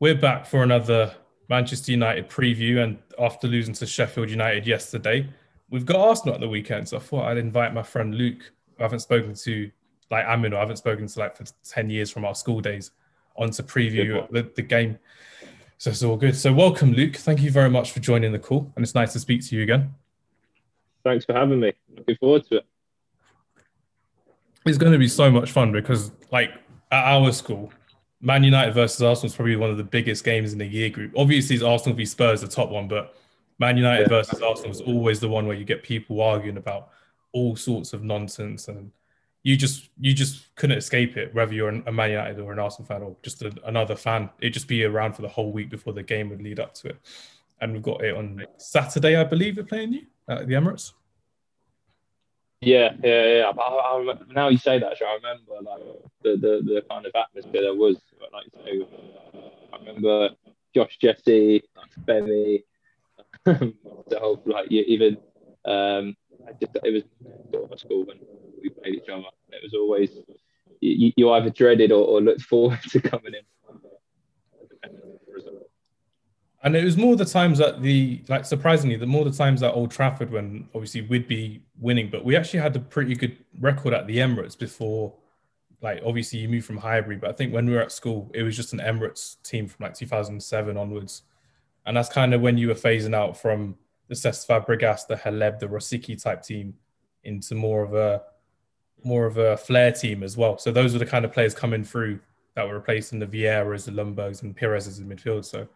We're back for another Manchester United preview, and after losing to Sheffield United yesterday, we've got Arsenal at the weekend. So I thought I'd invite my friend Luke, who I haven't spoken to, like Amin, or I haven't spoken to like for 10 years from our school days, on to preview the game. So it's all good. So welcome, Luke. Thank you very much for joining the call, and it's nice to speak to you again. Thanks for having me. Looking forward to it. It's going to be so much fun because, like, at our school, Man United versus Arsenal is probably one of the biggest games in the year group. Obviously, it's Arsenal v Spurs, the top one, but Man United versus Arsenal is always the one where you get people arguing about all sorts of nonsense, and you just couldn't escape it, whether you're a Man United or an Arsenal fan or just another fan. It'd just be around for the whole week before the game would lead up to it. And we've got it on Saturday, I believe, we're playing you at the Emirates. Yeah. I now you say that, I remember like the kind of atmosphere there was. Like, so I remember Josh Jesse, like, Benny, the whole it was sort of a school when we played each other. It was always you either dreaded or looked forward to coming in. And it was more the times that surprisingly, the more the times at Old Trafford when obviously we'd be winning, but we actually had a pretty good record at the Emirates before, like obviously you moved from Highbury, but I think when we were at school, it was just an Emirates team from like 2007 onwards. And that's kind of when you were phasing out from the Cesc Fabregas, the Haleb, the Rosicky type team into more of a flair team as well. So those were the kind of players coming through that were replacing the Vieiras, the Lumbergs and Perez's in midfield. So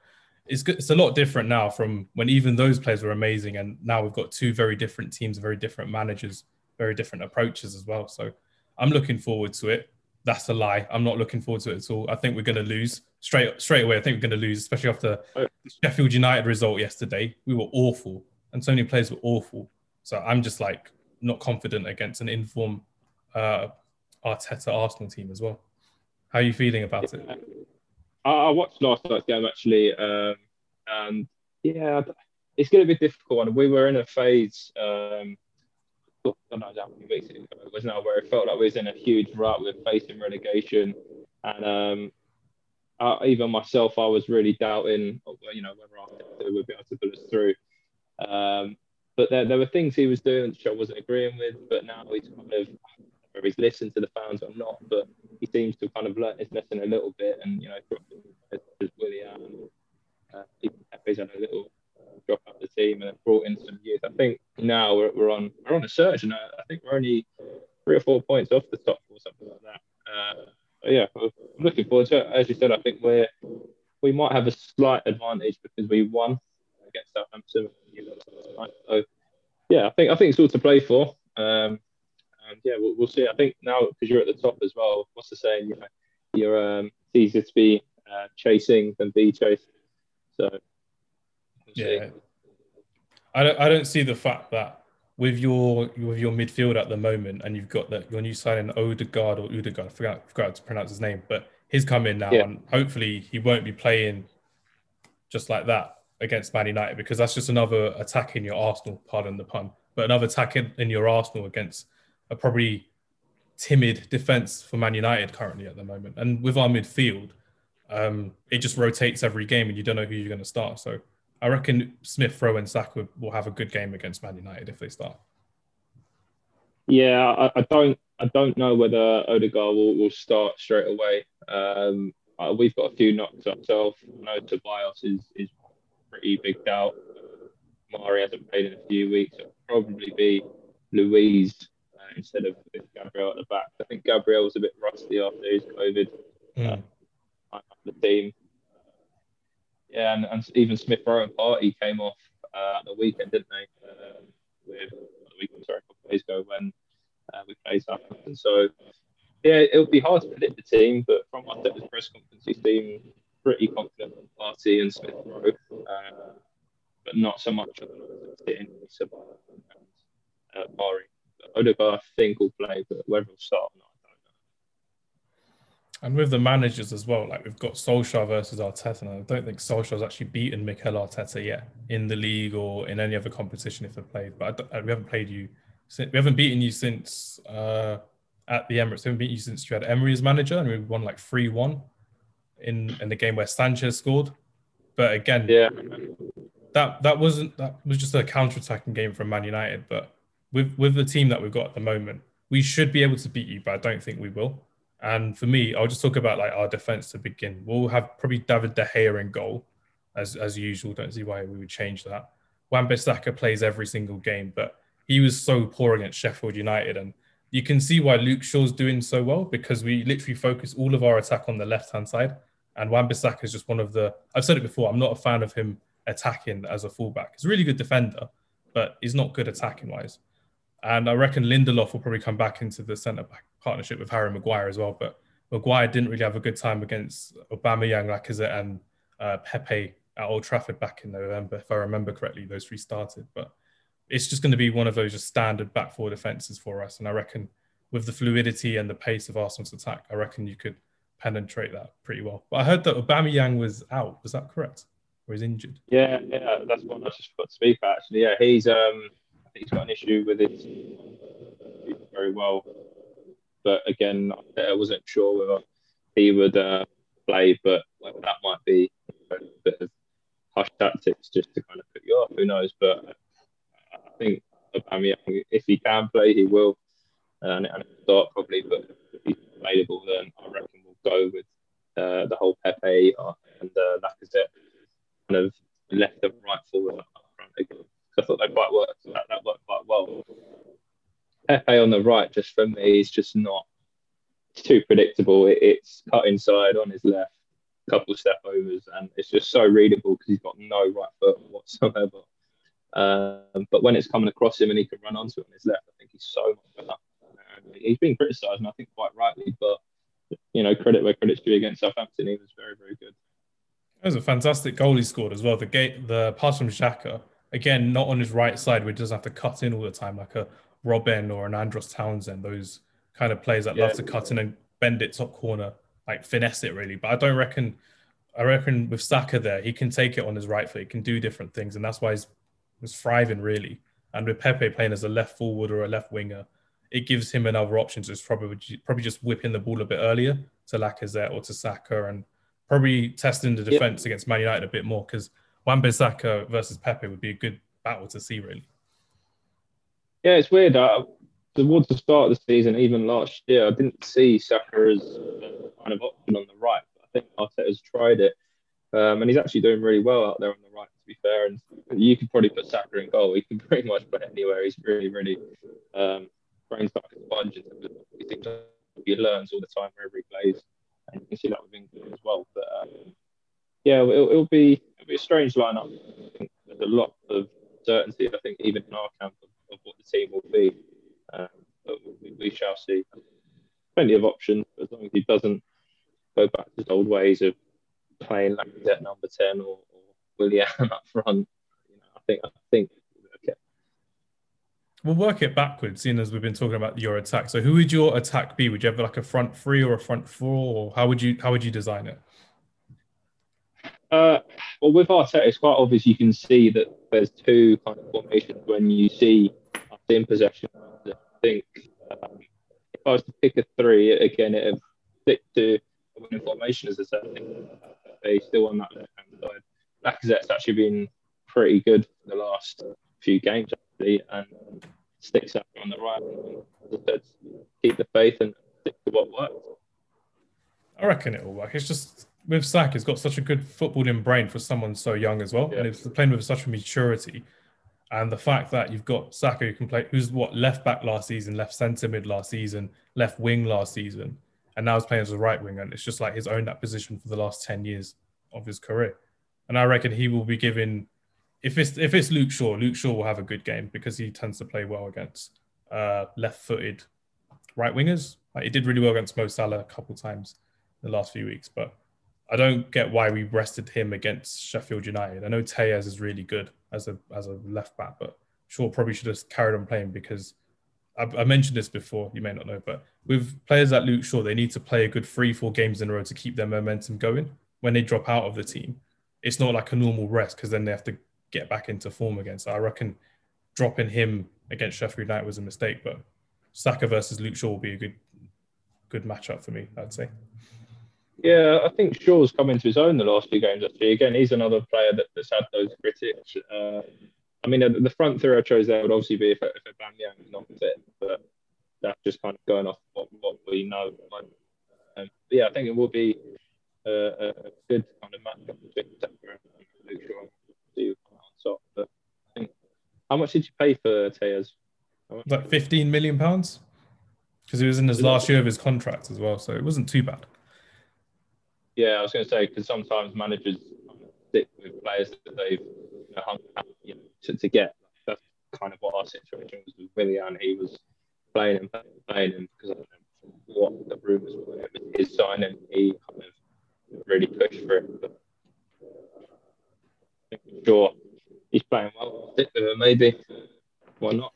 it's good. It's a lot different now from when even those players were amazing. And now we've got two very different teams, very different managers, very different approaches as well. So I'm looking forward to it. That's a lie. I'm not looking forward to it at all. I think we're going to lose straight away. I think we're going to lose, especially after the Sheffield United result yesterday. We were awful and so many players were awful. So I'm just like not confident against an informed Arteta Arsenal team as well. How are you feeling about it? I watched last night's game actually, and yeah, it's going to be difficult. And we were in a phase, I don't know how many weeks ago it was now, where it felt like we was in a huge rut. We were facing relegation, and even myself, I was really doubting, whether Arteta would be able to pull us through. But there were things he was doing which I wasn't agreeing with. But now he's kind of, whether he's listened to the fans or not, but he seems to kind of learn his lesson a little bit, and he's done a little drop out of the team and brought in some youth. I think now we're on a surge, and I think we're only 3 or 4 points off the top or something like that. I'm looking forward to it. As you said, I think we might have a slight advantage because we won against Southampton. So yeah, I think it's all to play for. And yeah, we'll see. I think now because you're at the top as well, what's the saying? You're it's easier to be chasing than be chased. So we'll see. I don't see the fact that with your midfield at the moment, and you've got that your new signing Odegaard or Udegaard. I forgot how to pronounce his name, but he's come in now, and hopefully he won't be playing just like that against Man United, because that's just another attack in your Arsenal. Pardon the pun, but another attack in your Arsenal against a probably timid defence for Man United currently at the moment. And with our midfield, it just rotates every game and you don't know who you're going to start. So I reckon Smith Rowe and Saka will have a good game against Man United if they start. Yeah, I don't know whether Odegaard will start straight away. We've got a few knocks ourselves. I know Tobias is pretty big doubt. Mari hasn't played in a few weeks. It'll probably be Luiz instead of Gabriel at the back. I think Gabriel was a bit rusty after his COVID. The team. Yeah, and even Smith Rowe and Partey came off at the weekend, didn't they? A couple of days ago when we played Southampton. So, yeah, it'll be hard to predict the team, but from Arteta's press conference, he seemed pretty confident on Partey and Smith Rowe, but not so much on Mari. Odegaard, I think, will play, but whether he'll start or not, I don't know. And with the managers as well, like we've got Solskjaer versus Arteta, and I don't think Solskjaer's actually beaten Mikel Arteta yet in the league or in any other competition if they've played. But we haven't beaten you since at the Emirates. We haven't beaten you since you had Emery as manager, and we won like 3-1 in the game where Sanchez scored. But again, that was just a counter-attacking game from Man United. But with the team that we've got at the moment, we should be able to beat you, but I don't think we will. And for me, I'll just talk about like our defence to begin. We'll have probably David De Gea in goal, as usual. Don't see why we would change that. Wan-Bissaka plays every single game, but he was so poor against Sheffield United. And you can see why Luke Shaw's doing so well, because we literally focus all of our attack on the left-hand side. And Wan-Bissaka is just one of the... I've said it before, I'm not a fan of him attacking as a fullback. He's a really good defender, but he's not good attacking-wise. And I reckon Lindelof will probably come back into the centre-back partnership with Harry Maguire as well. But Maguire didn't really have a good time against Aubameyang, Lacazette and Pepe at Old Trafford back in November. If I remember correctly, those three started. But it's just going to be one of those just standard back four defences for us. And I reckon with the fluidity and the pace of Arsenal's attack, I reckon you could penetrate that pretty well. But I heard that Aubameyang was out. Was that correct? Or is injured? Yeah, that's one I just forgot to speak about, actually. Yeah, I think he's got an issue with his very well. But again, I wasn't sure whether he would play, but whether that might be a bit of hush tactics just to kind of put you off, who knows? But I think if he can play, he will. And it'll start probably, but if he's available, then I reckon we'll go with the whole Pepe and Lacazette kind of left and right forward up front again. I thought they might work. That worked quite well. Pepe on the right, just for me, is just not too predictable. It's cut inside on his left, couple step overs, and it's just so readable because he's got no right foot whatsoever. But when it's coming across him and he can run onto it on his left, I think he's so much better. He's been criticised, and I think quite rightly, but you know, credit where credit's due against Southampton, he was very, very good. It was a fantastic goal he scored as well. The pass from Xhaka, again, not on his right side, where he doesn't have to cut in all the time, like a Robin or an Andros Townsend, those kind of players that love to cut in and bend it top corner, like finesse it really. But I reckon with Saka there, he can take it on his right foot, he can do different things, and that's why he's thriving really. And with Pepe playing as a left forward or a left winger, it gives him another option to probably just whipping the ball a bit earlier to Lacazette or to Saka, and probably testing the defence against Man United a bit more, because Wan-Bissaka versus Pepe would be a good battle to see, really. Yeah, it's weird. Towards the start of the season, even last year, I didn't see Saka as a kind of option on the right. I think Arteta's tried it, and he's actually doing really well out there on the right, to be fair. And you could probably put Saka in goal. He can pretty much put it anywhere. He's really, really... brains like a sponge, and he thinks he learns all the time wherever he plays, and you can see that with England as well. But yeah, it'll be a strange lineup. I think there's a lot of certainty, I think, even in our camp of what the team will be. But we shall see. Plenty of options, as long as he doesn't go back to his old ways of playing like that number 10 or Willian up front. You know, I think. We'll work it backwards, seeing as we've been talking about your attack. So who would your attack be? Would you have like a front three or a front four? Or how would you design it? Well, with Arteta, it's quite obvious. You can see that there's two kind of formations when you see us in possession. I think if I was to pick a three, again, it would stick to a winning formation as I said. I think they're still on that left-hand side. Lacazette's actually been pretty good for the last few games, actually, and sticks out on the right. Let's keep the faith and stick to what works. I reckon it will work. It's just with Saka, he's got such a good footballing brain for someone so young as well, and it's playing with such a maturity. And the fact that you've got Saka, who can play, who's left back last season, left centre mid last season, left wing last season, and now he's playing as a right wing, and it's just like he's owned that position for the last 10 years of his career. And I reckon he will be given. If it's Luke Shaw will have a good game because he tends to play well against left-footed right wingers. Like, he did really well against Mo Salah a couple times in the last few weeks, but I don't get why we rested him against Sheffield United. I know Tejas is really good as a left back, but Shaw probably should have carried on playing because I mentioned this before. You may not know, but with players like Luke Shaw, they need to play a good 3-4 games in a row to keep their momentum going. When they drop out of the team, it's not like a normal rest because then they have to get back into form again. So I reckon dropping him against Sheffield United was a mistake, but Saka versus Luke Shaw will be a good matchup for me, I'd say. Yeah, I think Shaw's come into his own the last few games, actually. Again, he's another player that's had those critics. I mean, the front three I chose there would obviously be if Aubameyang is not fit, but that's just kind of going off what we know. Yeah, I think it will be a good kind of matchup between Saka and Luke Shaw. But I think, how much did you pay for Tejas? Like £15 million? Because he was in his last year of his contract as well, so it wasn't too bad. Yeah, I was going to say, because sometimes managers stick with players that they've hung out to get. That's kind of what our situation was with Willian. He was playing him because I don't know what the rumours were with his signing. He kind of really pushed for it. But I think Sure, he's playing well. Stick with him, maybe. Why not?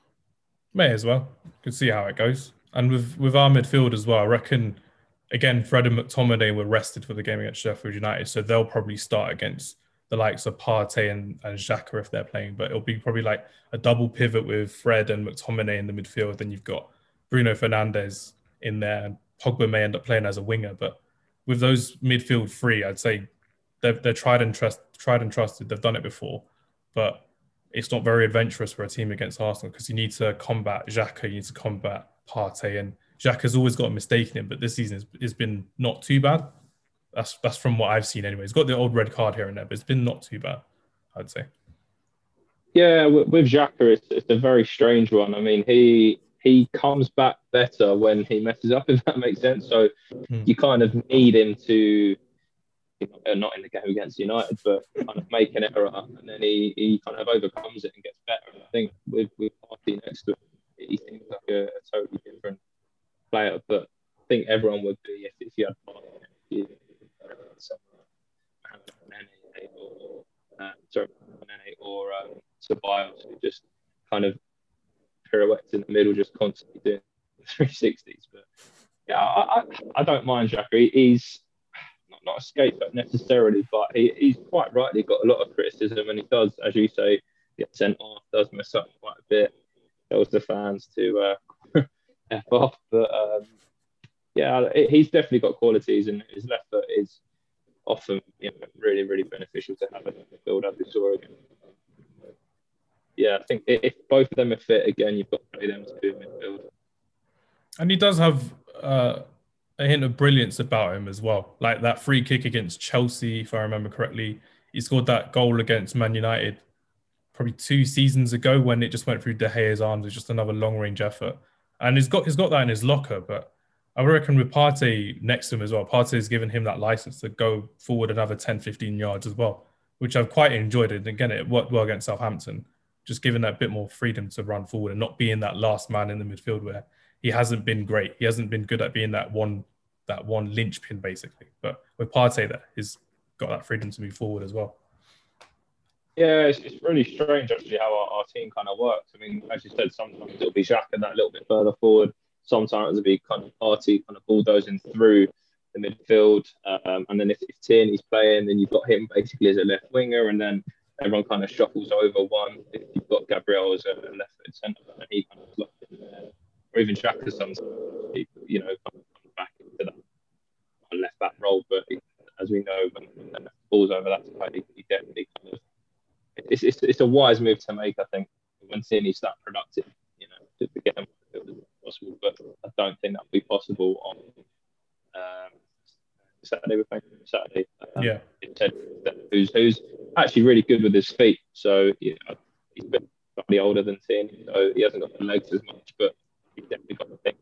May as well. Could see how it goes. And with our midfield as well, I reckon. Again, Fred and McTominay were rested for the game against Sheffield United, so they'll probably start against the likes of Partey and Xhaka if they're playing, but it'll be probably like a double pivot with Fred and McTominay in the midfield. Then you've got Bruno Fernandes in there, and Pogba may end up playing as a winger. But with those midfield three, I'd say they're tried and trusted. They've done it before, but it's not very adventurous for a team against Arsenal because you need to combat Xhaka, you need to combat Partey, and Xhaka's always got a mistake in him, but this season it's been not too bad. That's from what I've seen anyway. He's got the old red card here and there, but it's been not too bad, I'd say. Yeah, with Xhaka, it's a very strange one. I mean, he comes back better when he messes up, if that makes sense. So you kind of need him to, not in the game against United, but kind of make an error, and then he kind of overcomes it and gets better. I think with Partey next to him, he seems like a totally different player, but I think everyone would be if you had Partey, or Ceballos, who just kind of pirouettes in the middle, just constantly doing 360s. But yeah, I don't mind Xhaka. He's not a scapegoat necessarily, but he's quite rightly got a lot of criticism, and he does, as you say, get sent off, does mess up quite a bit. Tells the fans to F off, but yeah, he's definitely got qualities, and his left foot is often really, really beneficial to have in the field, as we saw again. Yeah, I think if both of them are fit again, you've got to play them to midfield. And he does have a hint of brilliance about him as well, like that free kick against Chelsea, if I remember correctly. He scored that goal against Man United probably 2 seasons ago when it just went through De Gea's arms. It's just another long range effort. And he's got that in his locker, but I reckon with Partey next to him as well, Partey's given him that license to go forward another 10, 15 yards as well, which I've quite enjoyed. And again, it worked well against Southampton, just giving that bit more freedom to run forward and not being that last man in the midfield where he hasn't been great. He hasn't been good at being that one linchpin, basically. But with Partey there, he's got that freedom to move forward as well. Yeah, it's really strange, actually, how our team kind of works. I mean, as you said, sometimes it'll be Xhaka that little bit further forward. Sometimes it'll be kind of Partey kind of bulldozing through the midfield. And then if Tierney's playing, then you've got him basically as a left winger. And then everyone kind of shuffles over one. If you've got Gabriel as a left-footed centre-back, and he kind of locked in there. Or even Xhaka sometimes, kind of back into that left-back role. But as we know, when the ball's over that side, he definitely kind of... It's a wise move to make, I think, when Tierney's that productive, to get him as possible. But I don't think that'll be possible on Saturday. We're playing Saturday. Yeah. Who's actually really good with his feet. So he's a bit probably older than Tierney, so he hasn't got the legs as much, but he's definitely got the thing.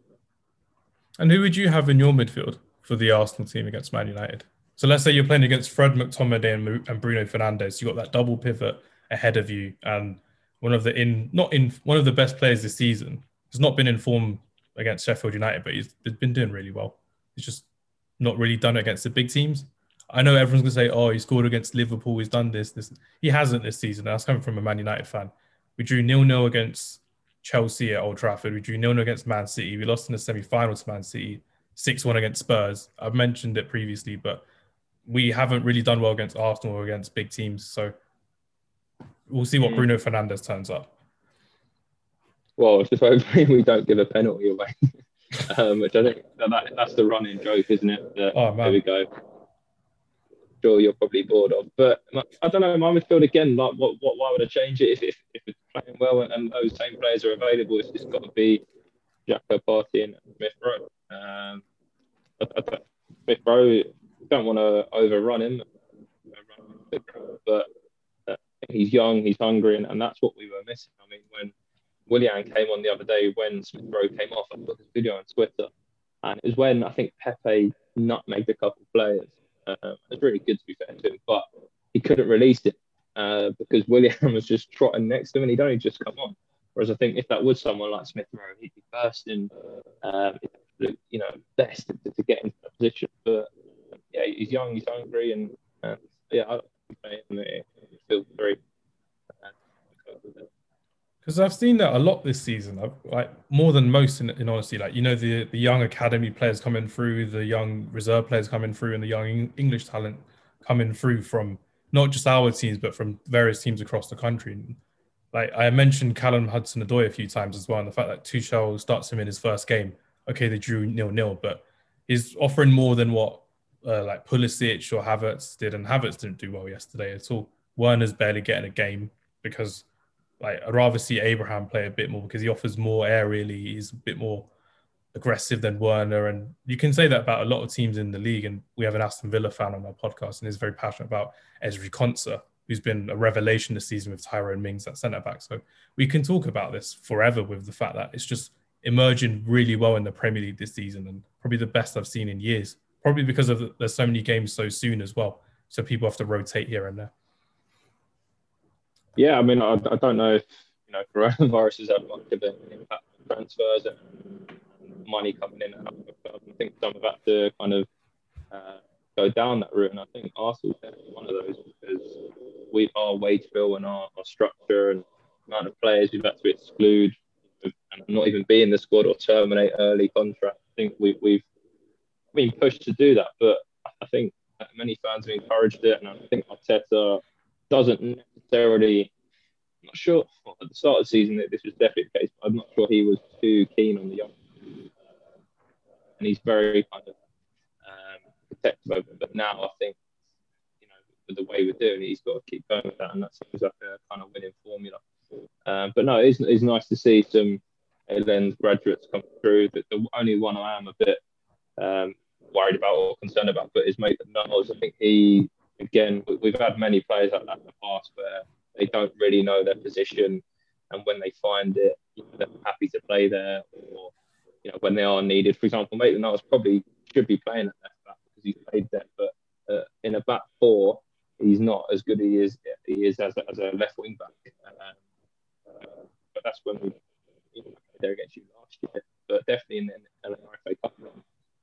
And who would you have in your midfield for the Arsenal team against Man United? So let's say you're playing against Fred, McTominay and Bruno Fernandes. You've got that double pivot ahead of you, and one of the best players this season. He's not been in form against Sheffield United, but he's been doing really well. He's just not really done it against the big teams. I know everyone's going to say, oh, he scored against Liverpool, he's done this. He hasn't this season. That's coming from a Man United fan. We drew 0-0 against Chelsea at Old Trafford. We drew 0-0 against Man City. We lost in the semi-final to Man City, 6-1 against Spurs. I've mentioned it previously, but we haven't really done well against Arsenal or against big teams. So we'll see what Bruno Fernandes turns up. Well, it's just hoping we don't give a penalty away. Which I think that's the running joke, isn't it? There we go. Sure, you're probably bored of, but I don't know. My midfield again. Like, what? Why would I change it if it's playing well and those same players are available? It's got to be Xhaka, Partey, and Smith Rowe. Smith Rowe, don't want to overrun him, but he's young, he's hungry, and that's what we were missing. I mean, when Willian came on the other day, when Smith Rowe came off, I put this video on Twitter, and it was when I think Pepe nutmegged a couple of players. It's really good, to be fair to him, but he couldn't release it because Willian was just trotting next to him, and he'd only just come on. Whereas I think if that was someone like Smith Rowe, he'd be bursting, best to get into that position. But yeah, he's young, he's hungry, and I play him in field three. Because I've seen that a lot this season, like more than most in honesty. Like, you know, the young academy players coming through, the young reserve players coming through, and the young English talent coming through from not just our teams, but from various teams across the country. Like, I mentioned Callum Hudson-Odoi a few times as well, and the fact that Tuchel starts him in his first game. Okay, they drew 0-0, but he's offering more than what like Pulisic or Havertz did, and Havertz didn't do well yesterday at all. Werner's barely getting a game because... like, I'd rather see Abraham play a bit more because he offers more aerially. He's a bit more aggressive than Werner. And you can say that about a lot of teams in the league. And we have an Aston Villa fan on our podcast and is very passionate about Ezri Konsa, who's been a revelation this season with Tyrone Mings at centre-back. So we can talk about this forever with the fact that it's just emerging really well in the Premier League this season, and probably the best I've seen in years, probably because of there's so many games so soon as well. So people have to rotate here and there. Yeah, I mean, I don't know if, coronavirus has had much of an impact on transfers and money coming in and out. But I think some have had to kind of go down that route. And I think Arsenal's definitely one of those because our wage bill and our structure and the amount of players we've had to exclude and not even be in the squad or terminate early contracts. I think we've been pushed to do that. But I think many fans have encouraged it. And I think Arteta doesn't necessarily, I'm not sure, well, at the start of the season that this was definitely the case, but I'm not sure he was too keen on the young. And he's very kind of protective over it. But now I think, with the way we're doing it, he's got to keep going with that. And that seems like a kind of winning formula. But no, it's nice to see some A-Lens graduates come through. The only one I am a bit worried about or concerned about, but is Maitland Niles. I think he... Again, we've had many players like that in the past where they don't really know their position, and when they find it, they're happy to play there. Or, when they are needed. For example, Maitland-Niles probably should be playing at left back because he's played there, but in a back four, he's not as good he is as a left wing back. But that's when we played there against you last year. But definitely in the FA Cup,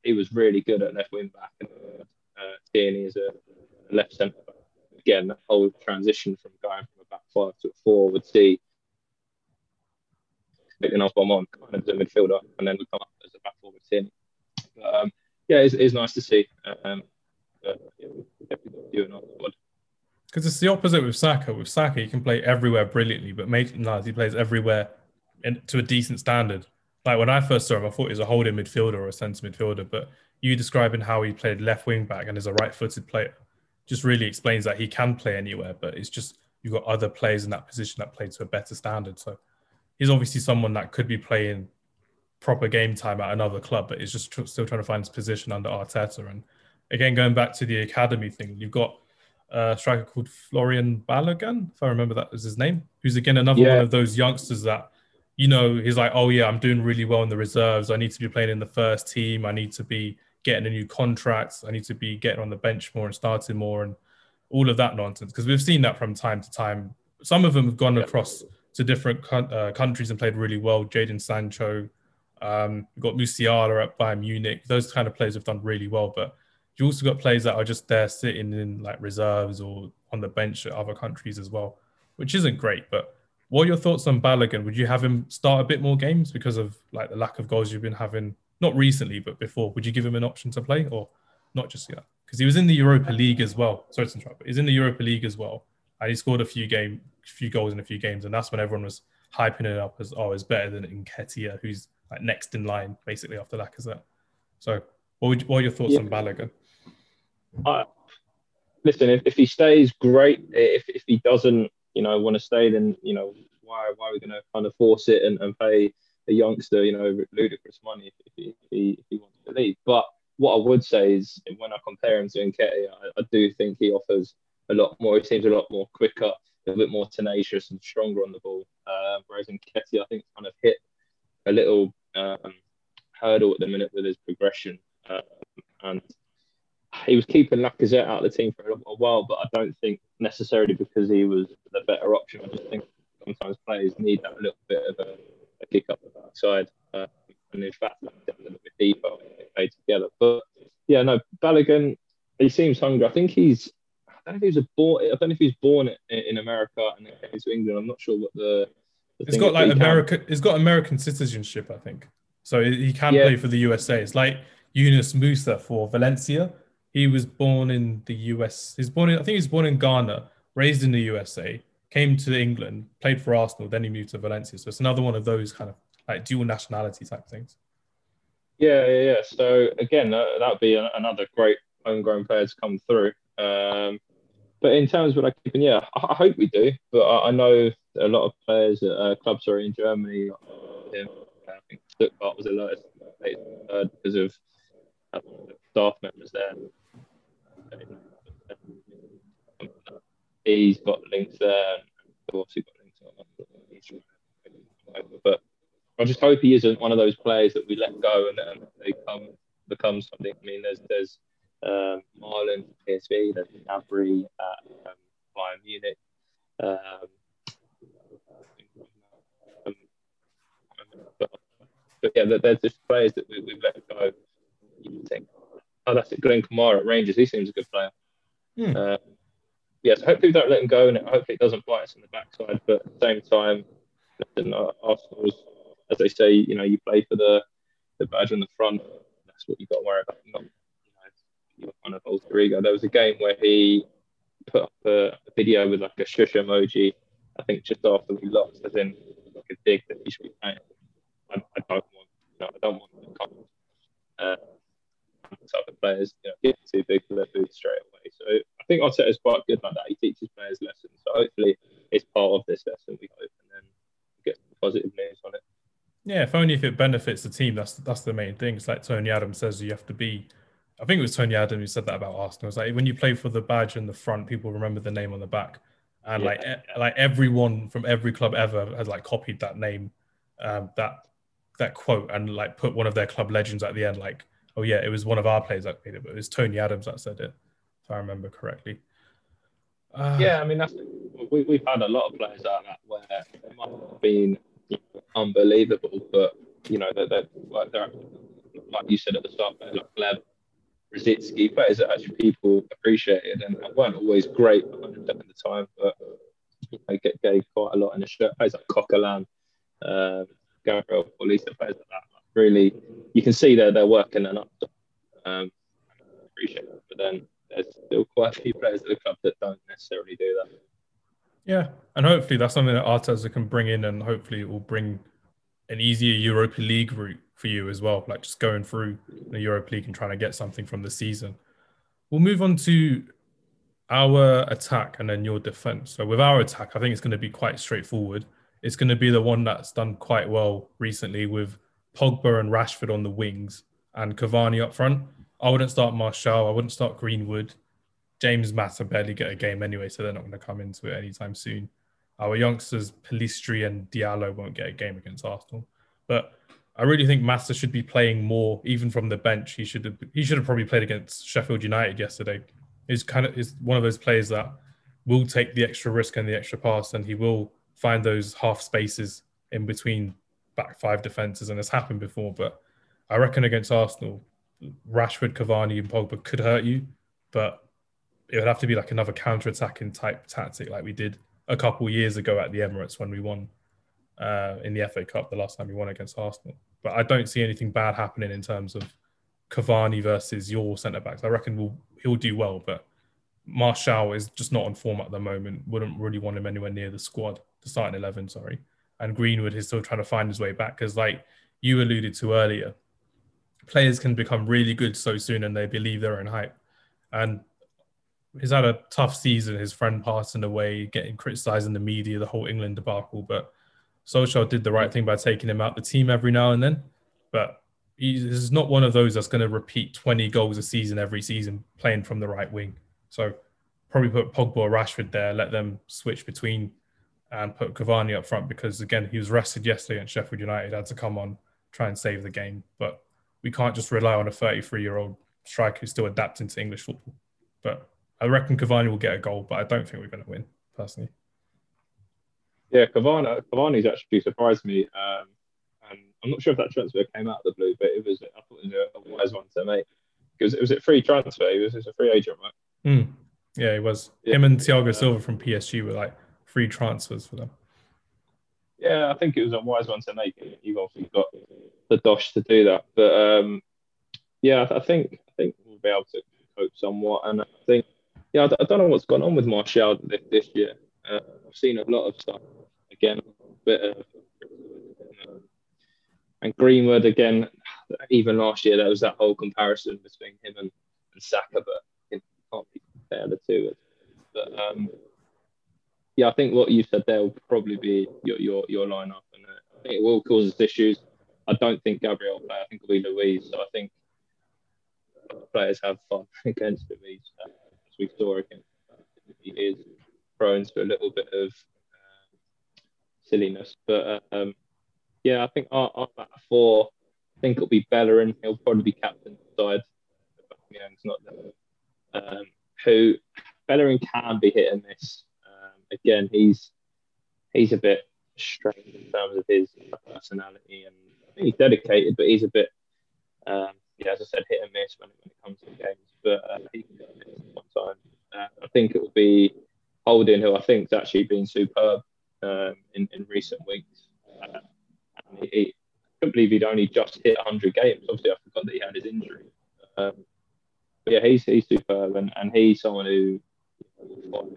he was really good at left wing back, and Tierney is a left centre back. Again, that whole transition from going from a back five to a four would see Maitland-Niles on kind of as a midfielder, and then we come up as a back forward team. But, it's nice to see. Because it's the opposite with Saka. With Saka, he can play everywhere brilliantly, but Maitland-Niles, he plays everywhere to a decent standard. Like, when I first saw him, I thought he was a holding midfielder or a centre midfielder, but you describing how he played left wing back and is a right-footed player just really explains that he can play anywhere, but it's just you've got other players in that position that play to a better standard. So he's obviously someone that could be playing proper game time at another club, but is just still trying to find his position under Arteta. And again, going back to the academy thing, you've got a striker called Florian Balogun, if I remember that was his name, who's again another one of those youngsters that, he's like, oh yeah, I'm doing really well in the reserves. I need to be playing in the first team. I need to be getting a new contract. I need to be getting on the bench more and starting more and all of that nonsense. Because we've seen that from time to time. Some of them have gone across to different countries and played really well. Jadon Sancho, we've got Musiala at Bayern Munich. Those kind of players have done really well. But you also got players that are just there sitting in like reserves or on the bench at other countries as well, which isn't great. But what are your thoughts on Balogun? Would you have him start a bit more games because of like the lack of goals you've been having? Not recently, but before. Would you give him an option to play or not just yet? Because he was in the Europa League as well. Sorry to interrupt, but he's in the Europa League as well. And he scored a few goals in a few games. And that's when everyone was hyping it up as, oh, it's better than Nketiah, who's like next in line, basically, after Lacazette. So what are your thoughts on Balogun? Listen, if he stays, great. If he doesn't, want to stay, then, why are we going to kind of force it and pay a youngster, ludicrous money if he wants to leave? But what I would say is, when I compare him to Nketiah, I do think he offers a lot more. He seems a lot more quicker, a bit more tenacious and stronger on the ball. Whereas Nketiah, I think, kind of hit a little hurdle at the minute with his progression. And he was keeping Lacazette out of the team for a while, but I don't think necessarily because he was the better option. I just think sometimes players need that little bit of a kick up the backside. And in fact, a little bit deeper when they play together. But yeah, no, Balogun, he seems hungry. I think I don't know if he was born in America and then came to England. I'm not sure what the it's got like America. It's got American citizenship, I think. So he can play for the USA. It's like Yunus Musa for Valencia. He was born in the US. He was born in Ghana, raised in the USA, came to England, played for Arsenal, then he moved to Valencia. So it's another one of those kind of like dual nationality type things. Yeah. So again, that would be another great homegrown player to come through. But in terms of what I keep, and I hope we do. But I know a lot of players at clubs are in Germany. I think Stuttgart was the lowest because of staff members there. He's got links there. I've obviously got links on. But I just hope he isn't one of those players that we let go and they become something. I mean, there's Marlon PSV, there's Nabry at Bayern Munich. But yeah, there's just players that we've let go. You think, that's it, Glenn Kamara at Rangers. He seems a good player. So hopefully we don't let him go, and hopefully it doesn't bite us in the backside. But at the same time, listen, Arsenal's, as they say, you play for the badge on the front. That's what you've got to worry about. Not your kind of alter ego. There was a game where he put up a video with like a shush emoji, I think just after we lost, as in like a dig that he should be playing. I don't want other players get too big for their boots straight away. So I think Arteta is quite good like that. He teaches players lessons. So hopefully it's part of this lesson, we hope, and then get positive news on it. Yeah, if only if it benefits the team, that's the main thing. It's like Tony Adams says, you have to be, I think it was Tony Adams who said that about Arsenal. It's like when you play for the badge in the front, people remember the name on the back. And like everyone from every club ever has like copied that name, that quote, and like put one of their club legends at the end, like, oh yeah, it was one of our players that made it, but it was Tony Adams that said it, if I remember correctly. I mean, that's we've had a lot of players like that where it might have been unbelievable, but they're like you said at the start, like Gleb, Rosicki, players that actually people appreciated and weren't always great at the time, but they gave quite a lot in the shirt. Players like Coquelin, Gabriel Paulista, players like that. Really, you can see they're working and up. Appreciate that, but then there's still quite a few players at the club that don't necessarily do that. Yeah, and hopefully that's something that Arteta can bring in, and hopefully it will bring an easier Europa League route for you as well, like just going through the Europa League and trying to get something from the season. We'll move on to our attack and then your defence. So with our attack, I think it's going to be quite straightforward. It's going to be the one that's done quite well recently with Pogba and Rashford on the wings and Cavani up front. I wouldn't start Martial. I wouldn't start Greenwood. James Mata barely get a game anyway, so they're not going to come into it anytime soon. Our youngsters, Pelistri and Diallo, won't get a game against Arsenal. But I really think Mata should be playing more, even from the bench. He should have probably played against Sheffield United yesterday. He's one of those players that will take the extra risk and the extra pass, and he will find those half spaces in between back five defences, and it's happened before, but I reckon against Arsenal, Rashford, Cavani and Pogba could hurt you, but it would have to be like another counter-attacking type tactic like we did a couple of years ago at the Emirates when we won in the FA Cup, the last time we won against Arsenal. But I don't see anything bad happening in terms of Cavani versus your centre-backs. I reckon he'll do well, but Martial is just not on form at the moment. Wouldn't really want him anywhere near the starting 11, sorry. And Greenwood is still trying to find his way back because, like you alluded to earlier, players can become really good so soon and they believe their own hype. And he's had a tough season. His friend passing away, getting criticised in the media, the whole England debacle. But Solskjaer did the right thing by taking him out the team every now and then. But he's not one of those that's going to repeat 20 goals a season every season playing from the right wing. So probably put Pogba or Rashford there, let them switch between and put Cavani up front because, again, he was rested yesterday at Sheffield United, had to come on, try and save the game. But we can't just rely on a 33-year-old striker who's still adapting to English football. But I reckon Cavani will get a goal, but I don't think we're going to win, personally. Yeah, Cavani's actually surprised me. And I'm not sure if that transfer came out of the blue, but I thought it was a wise one to make. Because it was a free transfer. It was a free agent, right? Mm. Yeah, it was. Yeah. Him and Thiago Silva from PSG were like free transfers for them. Yeah, I think it was a wise one to make. You've obviously got the dosh to do that. But yeah, I think we'll be able to cope somewhat. And I think, yeah, I don't know what's gone on with Martial this year. I've seen a lot of stuff. Again, a bit of... And Greenwood, again, even last year, there was that whole comparison between him and Saka, but you can't be compared the two. But yeah, I think what you said there will probably be your lineup, and I think it will cause us issues. I don't think Gabriel will play. I think it'll be Luiz. So I think players have fun against Luiz, as we saw again. He is prone to a little bit of silliness, but. Yeah, I think our back four, I think it'll be Bellerin. He'll probably be captain side. Aubameyang's not there. Who Bellerin can be hit and miss. Again, he's a bit strange in terms of his personality, and I think he's dedicated, but he's a bit, yeah, as I said, hit and miss when it comes to games. But he can get it sometimes. I think it will be Holding, who I think's actually been superb in recent weeks. I couldn't believe he'd only just hit 100 games. Obviously, I forgot that he had his injury. But yeah, he's superb, and he's someone who fought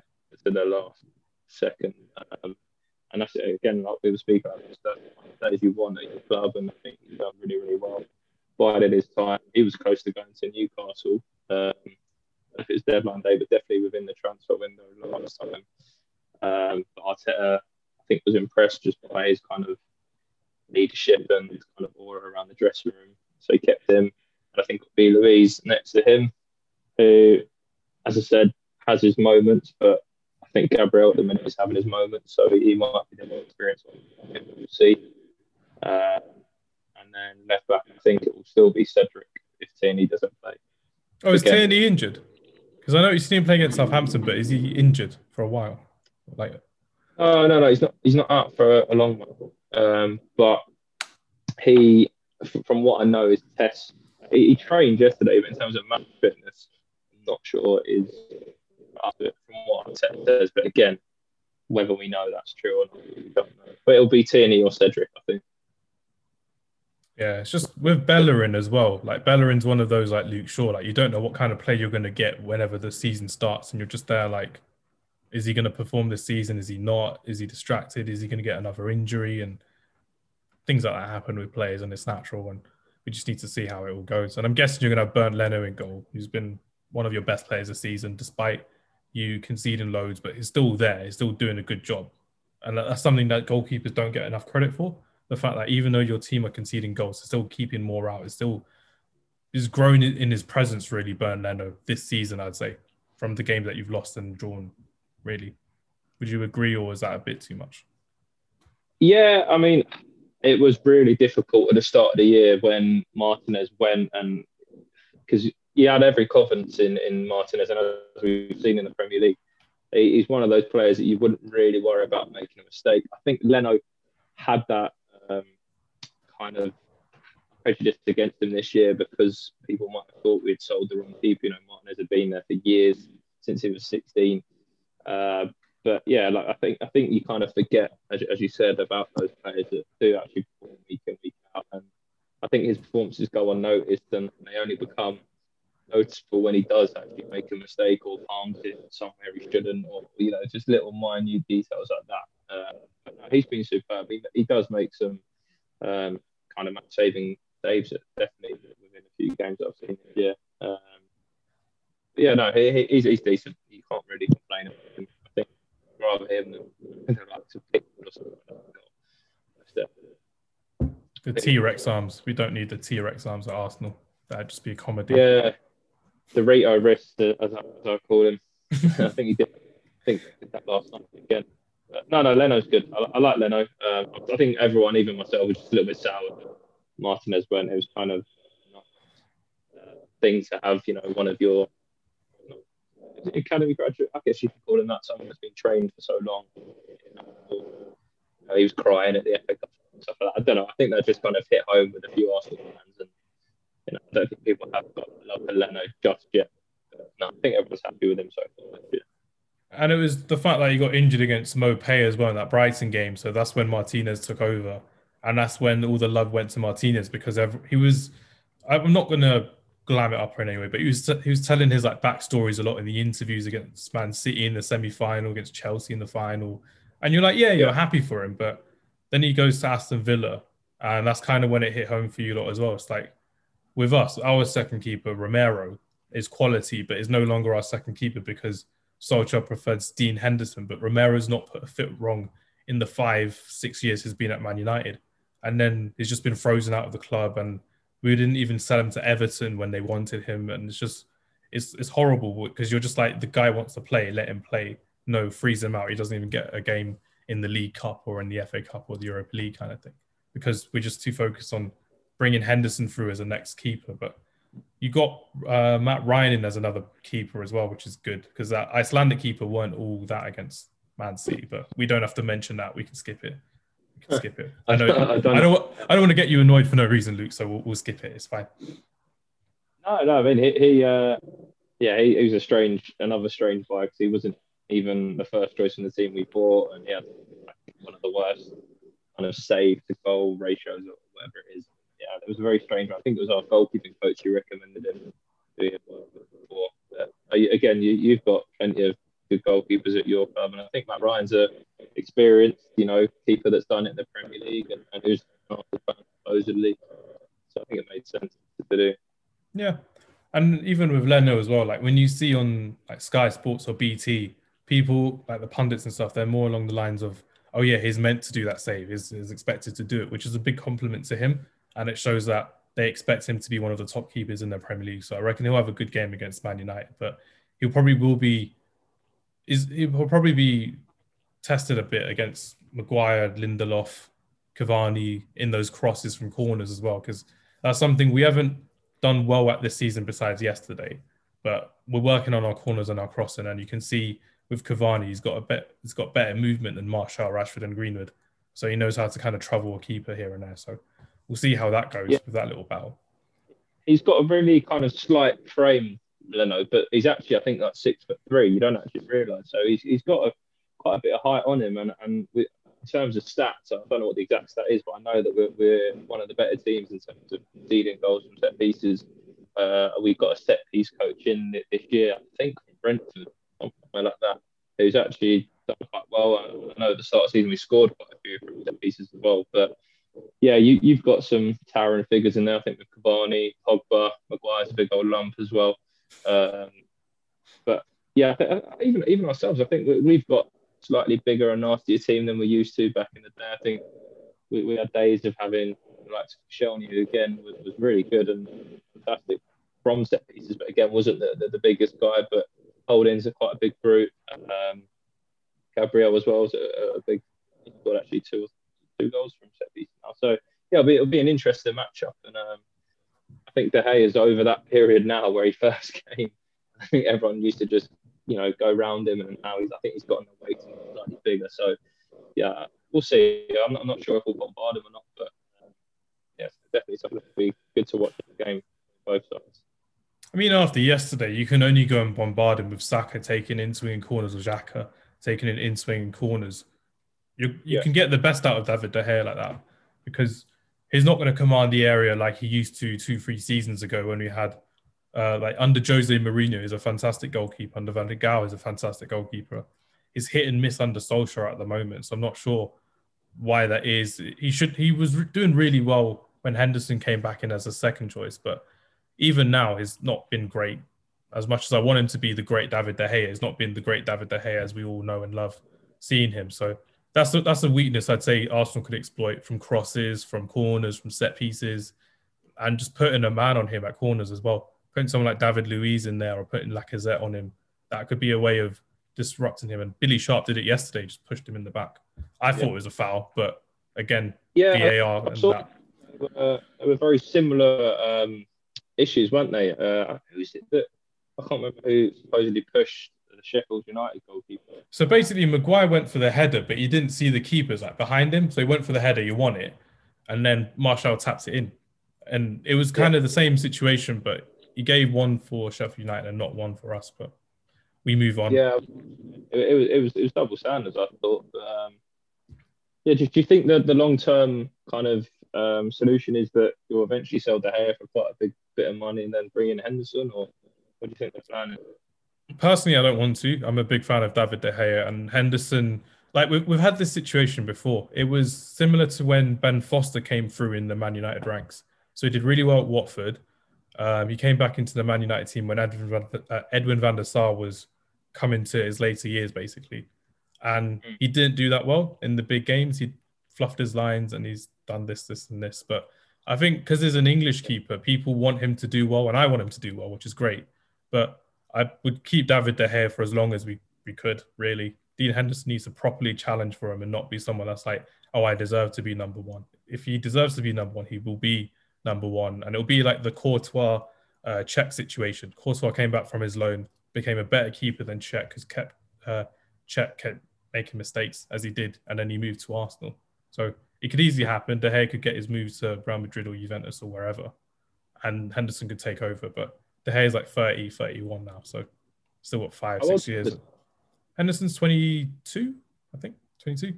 to the last second. And that's it. Again, like we were speaking about, that is you want at your club, and I think he's done really, really well. Bided at his time, he was close to going to Newcastle. If it's deadline day, but definitely within the transfer window last time. But Arteta, I think, was impressed just by his kind of leadership and kind of aura around the dressing room, so he kept him. And I think it'll be Luiz next to him, who, as I said, has his moments, but I think Gabriel at the minute is having his moments, so he might be the more experienced one. We'll see. And then left back, I think it will still be Cedric if Tierney doesn't play. Oh, is Tierney injured? Because I know you've seen him play against Southampton, but is he injured for a while? Like, oh no, he's not. He's not out for a long while. But he, from what I know, his test. He trained yesterday, but in terms of match fitness, I'm not sure is up to it from what Arteta says. But again, whether we know that's true or not, we don't know. But it'll be Tierney or Cedric, I think. Yeah, it's just with Bellerin as well. Like Bellerin's one of those like Luke Shaw. Like you don't know what kind of play you're going to get whenever the season starts, and you're just there like, is he going to perform this season? Is he not? Is he distracted? Is he going to get another injury? And things like that happen with players, and it's natural, and we just need to see how it all goes. And I'm guessing you're going to have Bernd Leno in goal, who's been one of your best players this season, despite you conceding loads, but he's still there. He's still doing a good job. And that's something that goalkeepers don't get enough credit for. The fact that even though your team are conceding goals, they're still keeping more out. It's still is grown in his presence, really, Bernd Leno, this season, I'd say, from the game that you've lost and drawn. Really, would you agree, or is that a bit too much? Yeah, I mean, it was really difficult at the start of the year when Martinez went, and because you had every confidence in Martinez, and as we've seen in the Premier League, he's one of those players that you wouldn't really worry about making a mistake. I think Leno had that kind of prejudice against him this year because people might have thought we'd sold the wrong keeper. You know, Martinez had been there for years since he was 16. But yeah, like I think you kind of forget, as you said, about those players that do actually perform week in, week out. And I think his performances go unnoticed, and they only become noticeable when he does actually make a mistake or palms it somewhere he shouldn't, or you know, just little minute details like that. But no, he's been superb. He does make some kind of match-saving saves, definitely within a few games that I've seen. Yeah, yeah, no, he's decent. You can't really complain about him. I think rather him than like to pick or something like that. The T-Rex arms. We don't need the T-Rex arms at Arsenal. That'd just be a comedy. Yeah, the Rito wrist, as I call him. I think he did. I think he did that last night again. But no, Leno's good. I like Leno. I think everyone, even myself, was just a little bit sour that Martinez went. It was kind of a thing to have, one of your academy graduate. I guess you could call him that. Someone that's been trained for so long. He was crying at the FA Cup and stuff like that. I don't know. I think that just kind of hit home with a few Arsenal fans, and I don't think people have got love for Leno just yet. No, I think everyone's happy with him so far. Yeah. And it was the fact that he got injured against Mopay as well in that Brighton game. So that's when Martinez took over. And that's when all the love went to Martinez, because he was... I'm not going to glam it up or anyway, but he was telling his backstories a lot in the interviews against Man City in the semi-final, against Chelsea in the final. And you're like, yeah, you're happy for him. But then he goes to Aston Villa. And that's kind of when it hit home for you lot as well. It's like, with us, our second keeper, Romero, is quality, but is no longer our second keeper because Solskjaer prefers Dean Henderson, but Romero's not put a foot wrong in the 5-6 years he's been at Man United. And then he's just been frozen out of the club, and we didn't even sell him to Everton when they wanted him. And it's just, it's horrible, because you're just like, the guy wants to play, let him play. No, freeze him out. He doesn't even get a game in the League Cup or in the FA Cup or the Europa League kind of thing, because we're just too focused on bringing Henderson through as a next keeper. But you got Matt Ryan in as another keeper as well, which is good, because that Icelandic keeper weren't all that against Man City, but we don't have to mention that. We can skip it. I don't want to get you annoyed for no reason, Luke, so we'll skip it. It's fine. No, I mean, he was another strange guy, because he wasn't even the first choice in the team we bought, and he had one of the worst kind of save to goal ratios or whatever it is. Yeah, it was very strange. I think it was our goalkeeping coach who recommended him. Before. Again, you've got plenty of good goalkeepers at your club, and I think Matt Ryan's an experienced, keeper that's done it in the Premier League and who's not the fan supposedly. So I think it made sense to do. Yeah, and even with Leno as well. When you see on Sky Sports or BT, people the pundits and stuff, they're more along the lines of, "Oh yeah, he's meant to do that save. He's expected to do it," which is a big compliment to him. And it shows that they expect him to be one of the top keepers in the Premier League. So I reckon he'll have a good game against Man United, but he'll probably be tested a bit against Maguire, Lindelof, Cavani in those crosses from corners as well, because that's something we haven't done well at this season besides yesterday. But we're working on our corners and our crossing, and you can see with Cavani, he's got better movement than Martial, Rashford, and Greenwood. So he knows how to kind of trouble a keeper here and there. So we'll see how that goes with that little battle. He's got a really kind of slight frame, Leno, but he's actually, I think, 6'3". You don't actually realise. So he's got quite a bit of height on him. And we, in terms of stats, I don't know what the exact stat is, but I know that we're one of the better teams in terms of leading goals from set pieces. We've got a set piece coach in this year, I think, from Brentford, something like that, who's actually done quite well. I know at the start of the season we scored quite a few from set pieces as well, but. Yeah, you've got some towering figures in there. I think with Cavani, Pogba, Maguire's a big old lump as well. But yeah, even ourselves, I think we've got slightly bigger and nastier team than we used to back in the day. I think we had days of having Shelny, who again was really good and fantastic from set pieces, but again wasn't the biggest guy. But Holding's quite a big brute. Gabriel as well is a big. He's got actually two goals from set pieces now. So, yeah, it'll be an interesting matchup. And I think De Gea is over that period now where he first came. I think everyone used to just, go round him, and now he's gotten away to slightly bigger. So, yeah, we'll see. I'm not sure if we'll bombard him or not, but, yeah, it's definitely something that will be good to watch the game both sides. I mean, after yesterday, you can only go and bombard him with Saka taking in-swinging corners, or Xhaka taking an in-swinging corners. You can get the best out of David De Gea like that, because he's not going to command the area like he used to 2-3 seasons ago when we had, under Jose Mourinho, he's a fantastic goalkeeper. Under Van der Gaal, he's a fantastic goalkeeper. He's hit and miss under Solskjaer at the moment, so I'm not sure why that is. He was doing really well when Henderson came back in as a second choice. But even now, he's not been great. As much as I want him to be the great David De Gea, he's not been the great David De Gea as we all know and love seeing him. So that's a weakness I'd say Arsenal could exploit from crosses, from corners, from set pieces, and just putting a man on him at corners as well. Putting someone like David Luiz in there or putting Lacazette on him, that could be a way of disrupting him. And Billy Sharp did it yesterday, just pushed him in the back. I thought it was a foul, but again, VAR and that. They were very similar issues, weren't they? I can't remember who supposedly pushed the Sheffield United goalkeeper. So basically, Maguire went for the header, but he didn't see the keepers like behind him. So he went for the header, you won it. And then Martial taps it in. And it was kind of the same situation, but he gave one for Sheffield United and not one for us. But we move on. Yeah, it was double standards, I thought. But, do you think that the long-term kind of solution is that you'll eventually sell De Gea for quite a big bit of money and then bring in Henderson, or what do you think the plan is? Personally, I don't want to. I'm a big fan of David De Gea and Henderson. Like, we've had this situation before. It was similar to when Ben Foster came through in the Man United ranks. So he did really well at Watford. He came back into the Man United team when Edwin van der Sar was coming to his later years, basically. And he didn't do that well in the big games. He fluffed his lines and he's done this, this, and this. But I think because he's an English keeper, people want him to do well, and I want him to do well, which is great. But I would keep David De Gea for as long as we could, really. Dean Henderson needs to properly challenge for him and not be someone that's like, oh, I deserve to be number one. If he deserves to be number one, he will be number one. And it'll be like the Courtois Czech situation. Courtois came back from his loan, became a better keeper than Czech because Czech kept making mistakes as he did. And then he moved to Arsenal. So it could easily happen. De Gea could get his moves to Real Madrid or Juventus or wherever. And Henderson could take over. But De Gea is like 30, 31 now. So still, what, six years? Henderson's 22, I think. 22.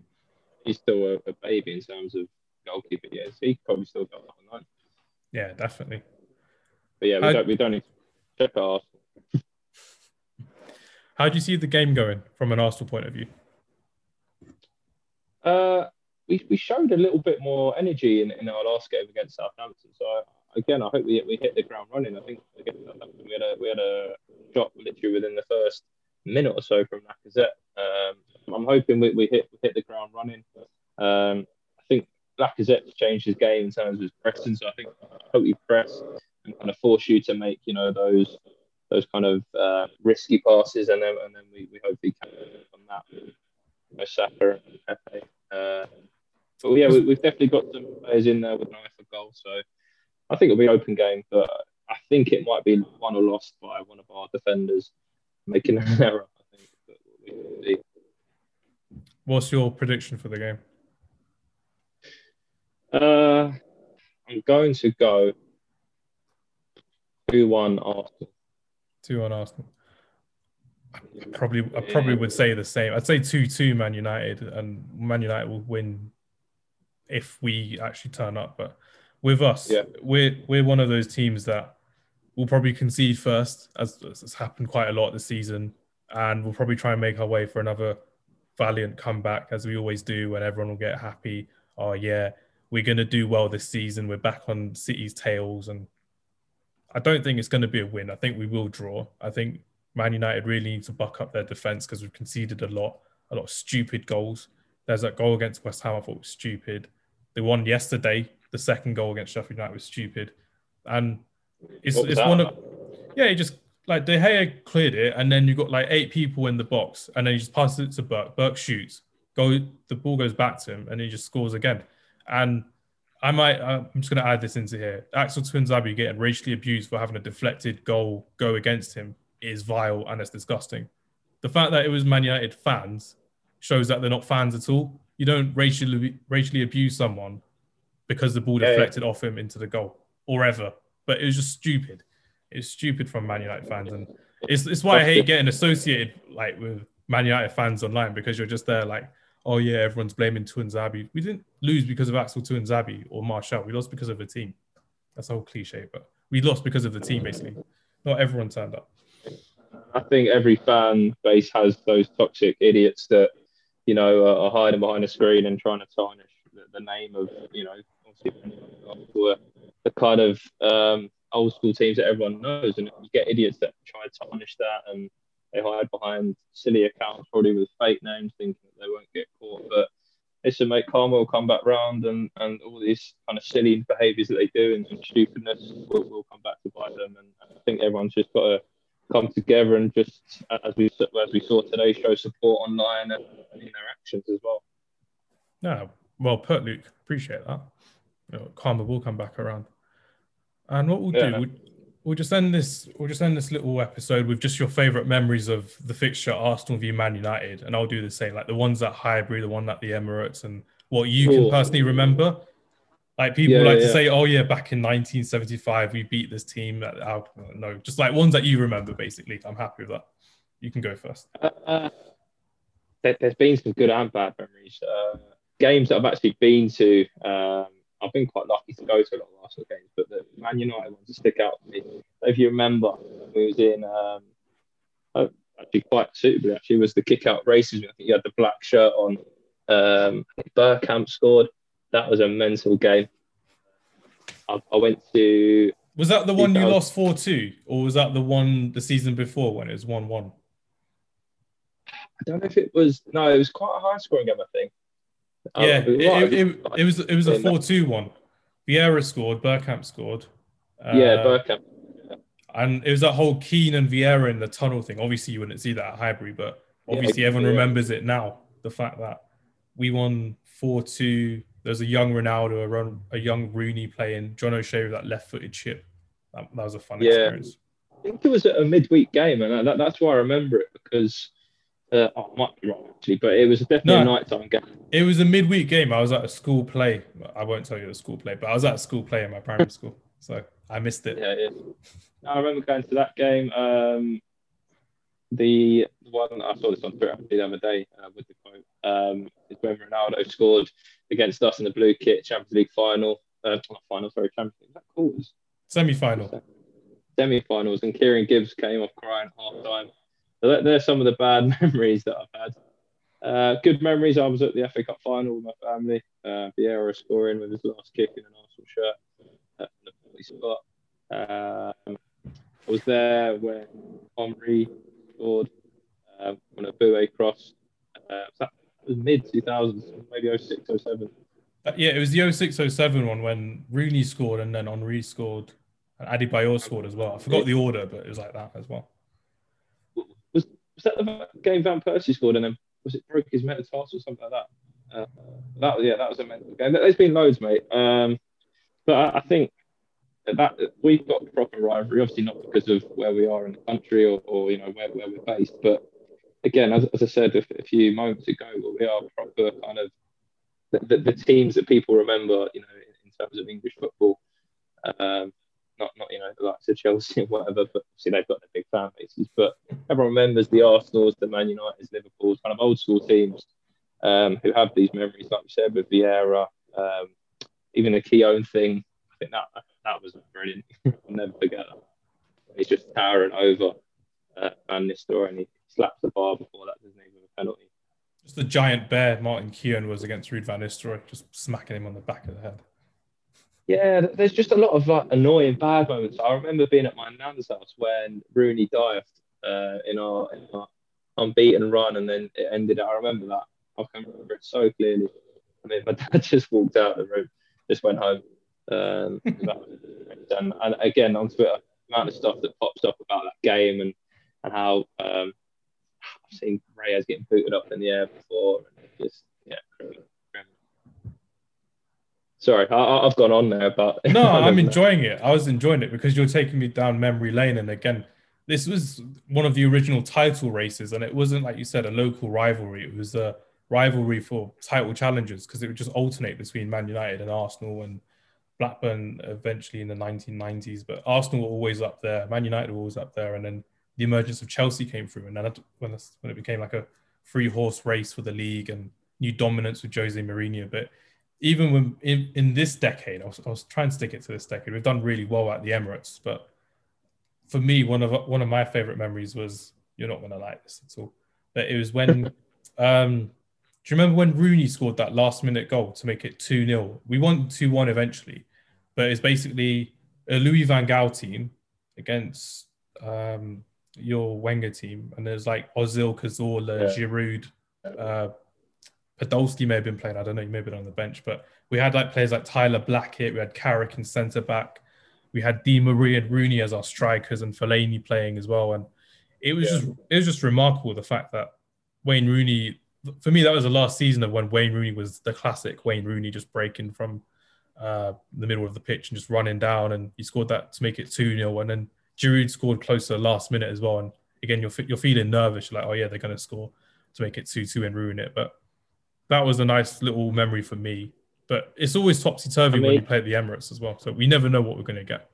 He's still a baby in terms of goalkeeper, yeah. So he probably still got that online. Yeah, definitely. But yeah, we don't need to check our Arsenal. How do you see the game going from an Arsenal point of view? We showed a little bit more energy in our last game against Southampton. So again, I hope we hit the ground running. I think against Southampton we had a drop literally within the first minute or so from Lacazette. I'm hoping we hit the ground running. I think Lacazette's changed his game in terms of his pressing, so I think totally press and kind of force you to make, you know, those kind of risky passes, and then we hopefully can on that with Saka and Pepe. But yeah, we've definitely got some players in there with an eye for goal, so I think it'll be an open game, but I think it might be won or lost by one of our defenders making an error, I think. But we'll see. What's your prediction for the game? I'm going to go 2-1 Arsenal. 2-1 Arsenal. I probably would say the same. I'd say 2-2 Man United, and Man United will win if we actually turn up. But with us, we're one of those teams that will probably concede first, as it's happened quite a lot this season, and we'll probably try and make our way for another valiant comeback, as we always do, when everyone will get happy. Oh yeah, we're going to do well this season. We're back on City's tails, and I don't think it's going to be a win. I think we will draw. I think Man United really need to buck up their defence because we've conceded a lot of stupid goals. There's that goal against West Ham I thought was stupid. The one yesterday, the second goal against Sheffield United was stupid. And it's one of... Yeah, you just... Like, De Gea cleared it, and then you've got like 8 people in the box, and then he just passes it to Burke. Burke shoots. The ball goes back to him, and he just scores again. And I'm just going to add this into here. Axel Tuanzebe getting racially abused for having a deflected goal go against him is vile and it's disgusting. The fact that it was Man United fans shows that they're not fans at all. You don't racially abuse someone because the ball deflected off him into the goal or ever. But it was just stupid. It's stupid from Man United fans, and it's why I hate getting associated like with Man United fans online, because you're just there like, oh yeah, everyone's blaming Tuanzebe. We didn't lose because of Axel Tuanzebe or Martial. We lost because of the team. That's a whole cliche, but we lost because of the team, basically. Not everyone turned up. I think every fan base has those toxic idiots that, you know, are hiding behind a screen and trying to tarnish the name of, you know, the kind of old school teams that everyone knows, and you get idiots that try to tarnish that, and they hide behind silly accounts, probably with fake names, thinking that they won't get caught. But listen, mate, karma will come back round, and all these kind of silly behaviours that they do and stupidness will come back to bite them. And I think everyone's just got to come together and just, as we saw today, show support online and in their actions as well. No, well put, Luke. Appreciate that. You know, karma will come back around. And what we'll do, we'll just end this. We'll just end this little episode with just your favourite memories of the fixture, Arsenal v Man United, and I'll do the same. Like the ones at Highbury, the one at the Emirates, and what you can personally remember. Like people to say, "Oh yeah, back in 1975, we beat this team." No, just like ones that you remember. Basically, I'm happy with that. You can go first. There's been some good and bad memories. Games that I've actually been to. I've been quite lucky to go to a lot of Arsenal games, but the Man United ones stick out for me. If you remember, we was in, actually quite suitably, was the kick-out races. I think you had the black shirt on. Bergkamp scored. That was a mental game. I went to... Was that the one you lost 4-2? Or was that the one the season before when it was 1-1? I don't know if it was... No, it was quite a high-scoring game, I think. Yeah, it was a 4-2 one. Vieira scored, Bergkamp scored. Bergkamp. Yeah. And it was that whole Keane and Vieira in the tunnel thing. Obviously, you wouldn't see that at Highbury, but obviously everyone remembers it now. The fact that we won 4-2. There's a young Ronaldo, a young Rooney playing, John O'Shea with that left-footed chip. That was a fun experience. I think it was a midweek game, and that's why I remember it, because... I might be wrong actually, but it was definitely a nighttime game. It was a midweek game. I was at a school play. I won't tell you the school play, but I was at a school play in my primary school, so I missed it. No, I remember going to that game. The one I saw this on Twitter the other day with the quote is when Ronaldo scored against us in the blue kit Champions League final. Not final, sorry, Champions League. Is that cool? Semi-final. Semi-finals, and Kieran Gibbs came off crying at half-time. So there's some of the bad memories that I've had. Good memories, I was at the FA Cup final with my family. Vieira scoring with his last kick in an Arsenal shirt at the 40 spot. I was there when Henry scored on a Boué cross. That was mid-2000s, maybe 06-07. Yeah, it was the 06-07 one when Rooney scored and then Henry scored and Adebayor scored as well. I forgot the order, but it was like that as well. Was that the game Van Persie scored and then was it broke his metatarsal or something like that? That was a mental game. There's been loads, mate. But I think that we've got proper rivalry, obviously not because of where we are in the country or you know where we're based, but again, as I said a few moments ago, we are proper kind of the teams that people remember, you know, in terms of English football. Not you know, the likes of Chelsea or whatever, but obviously they've got their big fan bases. But everyone remembers the Arsenals, the Man Uniteds, Liverpools, kind of old school teams who have these memories, like you said, with Vieira, even the Keown thing. I think that was brilliant. I'll never forget that. He's just towering over Van Nistelrooy and he slaps the bar before that, doesn't he, with a penalty. Just the giant bear Martin Keown was against Ruud van Nistelrooy, just smacking him on the back of the head. Yeah, there's just a lot of like annoying bad moments. I remember being at my nan's house when Rooney dived in our unbeaten run, and then it ended. I remember that. I can remember it so clearly. I mean, my dad just walked out of the room, just went home. And again, on Twitter, the amount of stuff that pops up about that game and how I've seen Reyes getting booted up in the air before, and just Sorry, I've gone on there, but... No, I'm enjoying it. I was enjoying it because you're taking me down memory lane. And again, this was one of the original title races. And it wasn't, like you said, a local rivalry. It was a rivalry for title challenges because it would just alternate between Man United and Arsenal and Blackburn eventually in the 1990s. But Arsenal were always up there. Man United were always up there. And then the emergence of Chelsea came through. And then when it became like a three-horse race for the league and new dominance with Jose Mourinho. But... even when in this decade, I was trying to stick it to this decade. We've done really well at the Emirates, but for me, one of my favourite memories was, you're not going to like this at all, but it was when Do you remember when Rooney scored that last-minute goal to make it 2-0? We won 2-1 eventually, but it's basically a Louis van Gaal team against your Wenger team, and there's like Ozil, Cazorla, Giroud, Podolski may have been playing. I don't know. He may have been on the bench, but we had like players like Tyler Blackett. We had Carrick in centre back. We had Di Maria and Rooney as our strikers, and Fellaini playing as well. And it was just remarkable, the fact that Wayne Rooney. For me, that was the last season of when Wayne Rooney was the classic Wayne Rooney, just breaking from the middle of the pitch and just running down, and he scored that to make it 2-0. And then Giroud scored close to the last minute as well. And again, you're feeling nervous. You're like, oh yeah, they're going to score to make it 2-2 and ruin it. But that was a nice little memory for me. But it's always topsy-turvy when you play at the Emirates as well. So we never know what we're going to get.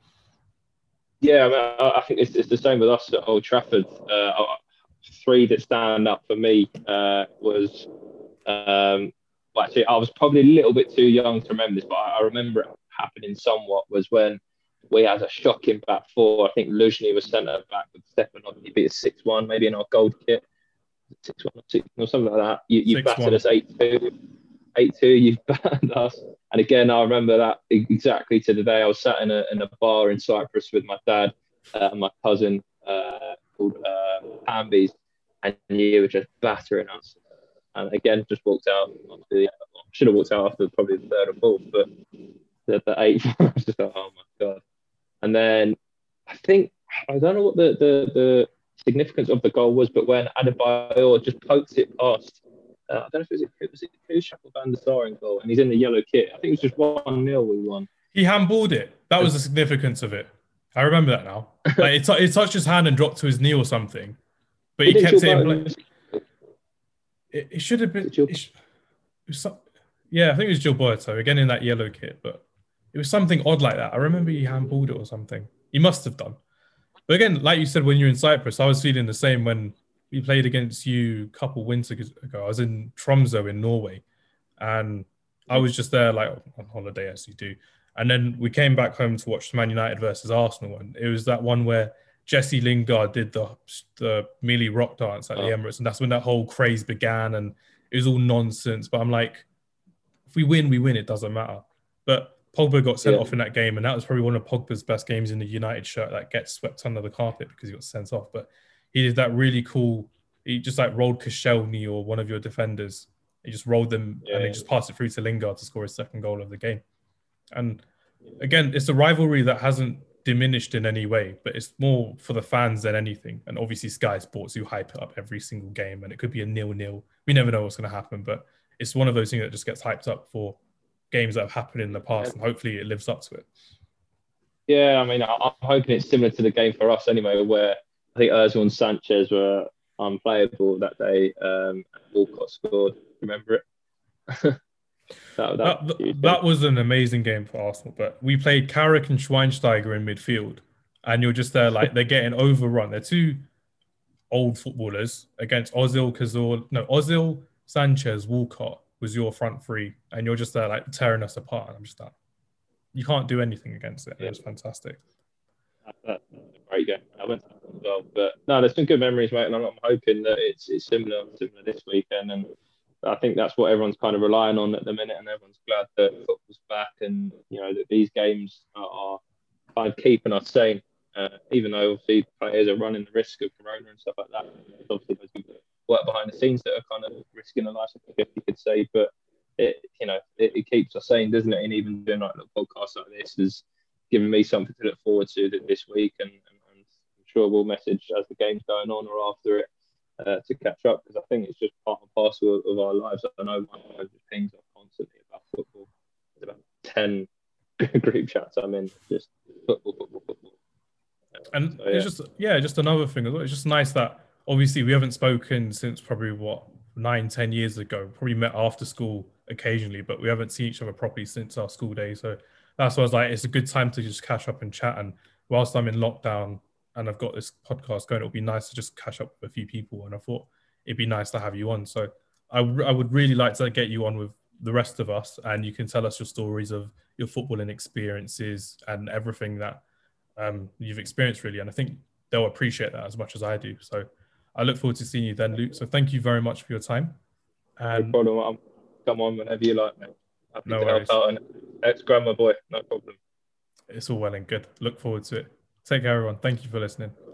Yeah, I think it's the same with us at Old Trafford. Three that stand up for me was... well, actually, I was probably a little bit too young to remember this, but I remember it happening somewhat, was when we had a shocking back four. I think Luzhny was centre-back with Stepanov. He beat us 6-1, maybe in our gold kit. 6-1 or something like that. You battered us 8-2. 8-2, you've banned us. And again, I remember that exactly to the day. I was sat in a bar in Cyprus with my dad and my cousin called Pambies, and you were just battering us. And again, just walked out. Should have walked out after probably the third or fourth, but the 8th, I was just like, oh my God. And then I think, I don't know what the significance of the goal was, but when Adebayor just pokes it past, I don't know if it was Kushak or Van der Sar in goal, and he's in the yellow kit. I think it was just 1-0 we won. He handballed it. That was the significance of it. I remember that now. Like, it touched his hand and dropped to his knee or something, but he kept it in place. It should have been... I think it was Gilberto, again in that yellow kit, but it was something odd like that. I remember he handballed it or something. He must have done. But again, like you said, when you're in Cyprus, I was feeling the same when... We played against you a couple winters ago. I was in Tromsø in Norway, and I was just there like on holiday, as you do. And then we came back home to watch Man United versus Arsenal, and it was that one where Jesse Lingard did the Millie Rock dance at the Emirates, and that's when that whole craze began, and it was all nonsense. But I'm like, if we win, we win. It doesn't matter. But Pogba got sent off in that game, and that was probably one of Pogba's best games in the United shirt that gets swept under the carpet because he got sent off. But he did that really cool, he just like rolled Koscielny or one of your defenders. He just rolled them and he just passed it through to Lingard to score his second goal of the game. And again, it's a rivalry that hasn't diminished in any way, but it's more for the fans than anything. And obviously Sky Sports, who hype it up every single game, and it could be a 0-0. We never know what's going to happen, but it's one of those things that just gets hyped up for games that have happened in the past, and hopefully it lives up to it. Yeah, I mean, I'm hoping it's similar to the game for us anyway, where I think Ozil and Sanchez were unplayable that day. Walcott scored. Remember it? that was an amazing game for Arsenal. But we played Carrick and Schweinsteiger in midfield, and you're just there like they're getting overrun. They're two old footballers against Ozil, Sanchez, Walcott was your front three, and you're just there like tearing us apart. And I'm just like, you can't do anything against it. Yeah. It was fantastic. That's a great game. I went to that as well, but no, there's been good memories, mate, and I'm hoping that it's similar this weekend. And I think that's what everyone's kind of relying on at the minute, and everyone's glad that football's back, and you know that these games are kind of keeping us sane, even though obviously players are running the risk of corona and stuff like that. There's obviously those people that work behind the scenes that are kind of risking their lives, if you could say, but it keeps us sane, doesn't it? And even doing like little podcasts like this is giving me something to look forward to this week, and I'm sure we'll message as the game's going on or after it to catch up, because I think it's just part and parcel of our lives. I know one of the things I'm constantly about football. There's about 10 group chats I'm in, just football. And so, it's just another thing as well. It's just nice that obviously we haven't spoken since probably 9-10 years ago. Probably met after school occasionally, but we haven't seen each other properly since our school days. So that's why I was like, it's a good time to just catch up and chat. And whilst I'm in lockdown and I've got this podcast going, it'll be nice to just catch up with a few people. And I thought it'd be nice to have you on. So I would really like to get you on with the rest of us, and you can tell us your stories of your footballing experiences and everything that you've experienced, really. And I think they'll appreciate that as much as I do. So I look forward to seeing you then, Luke. So thank you very much for your time. No problem. Come on whenever you like, mate. Happy to help out and let's grab my boy. No problem. It's all well and good. Look forward to it. Take care, everyone. Thank you for listening.